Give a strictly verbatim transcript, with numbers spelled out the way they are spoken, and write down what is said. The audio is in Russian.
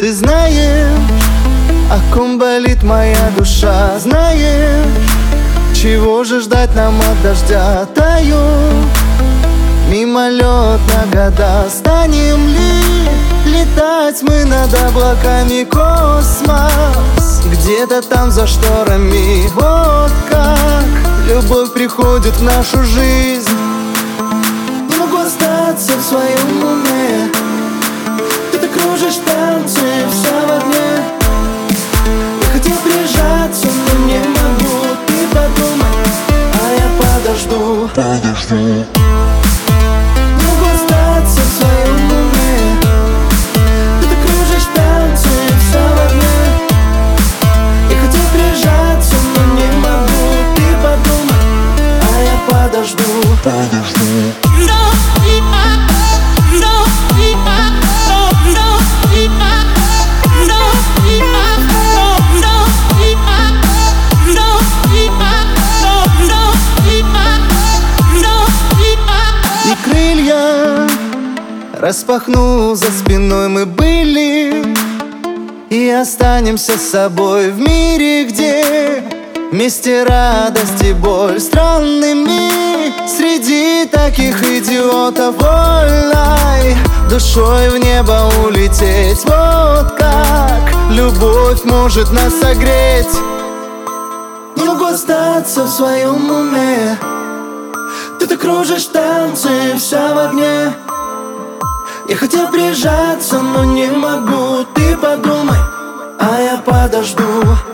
ты знаешь, о ком болит моя душа. Знаешь, чего же ждать нам от дождя. Таю мимолетно года. Станем ли летать мы над облаками? Космос где-то там за шторами. Вот как любовь приходит в нашу жизнь. Не могу остаться в своем уме. Ты-то кружишь танцы, вся в огне. Я хотел прижаться, но не могу. Ты подумай, а я подожду. Подожду. И крылья распахнул за спиной, мы были и останемся с собой в мире, где вместе радость и боль. Странными среди таких идиотов вольной душой в небо улететь. Вот как любовь может нас согреть. Не могу остаться в своем уме. Ты-то кружишь танцы, вся в огне. Я хотел прижаться, но не могу. Ты подумай, а я подожду.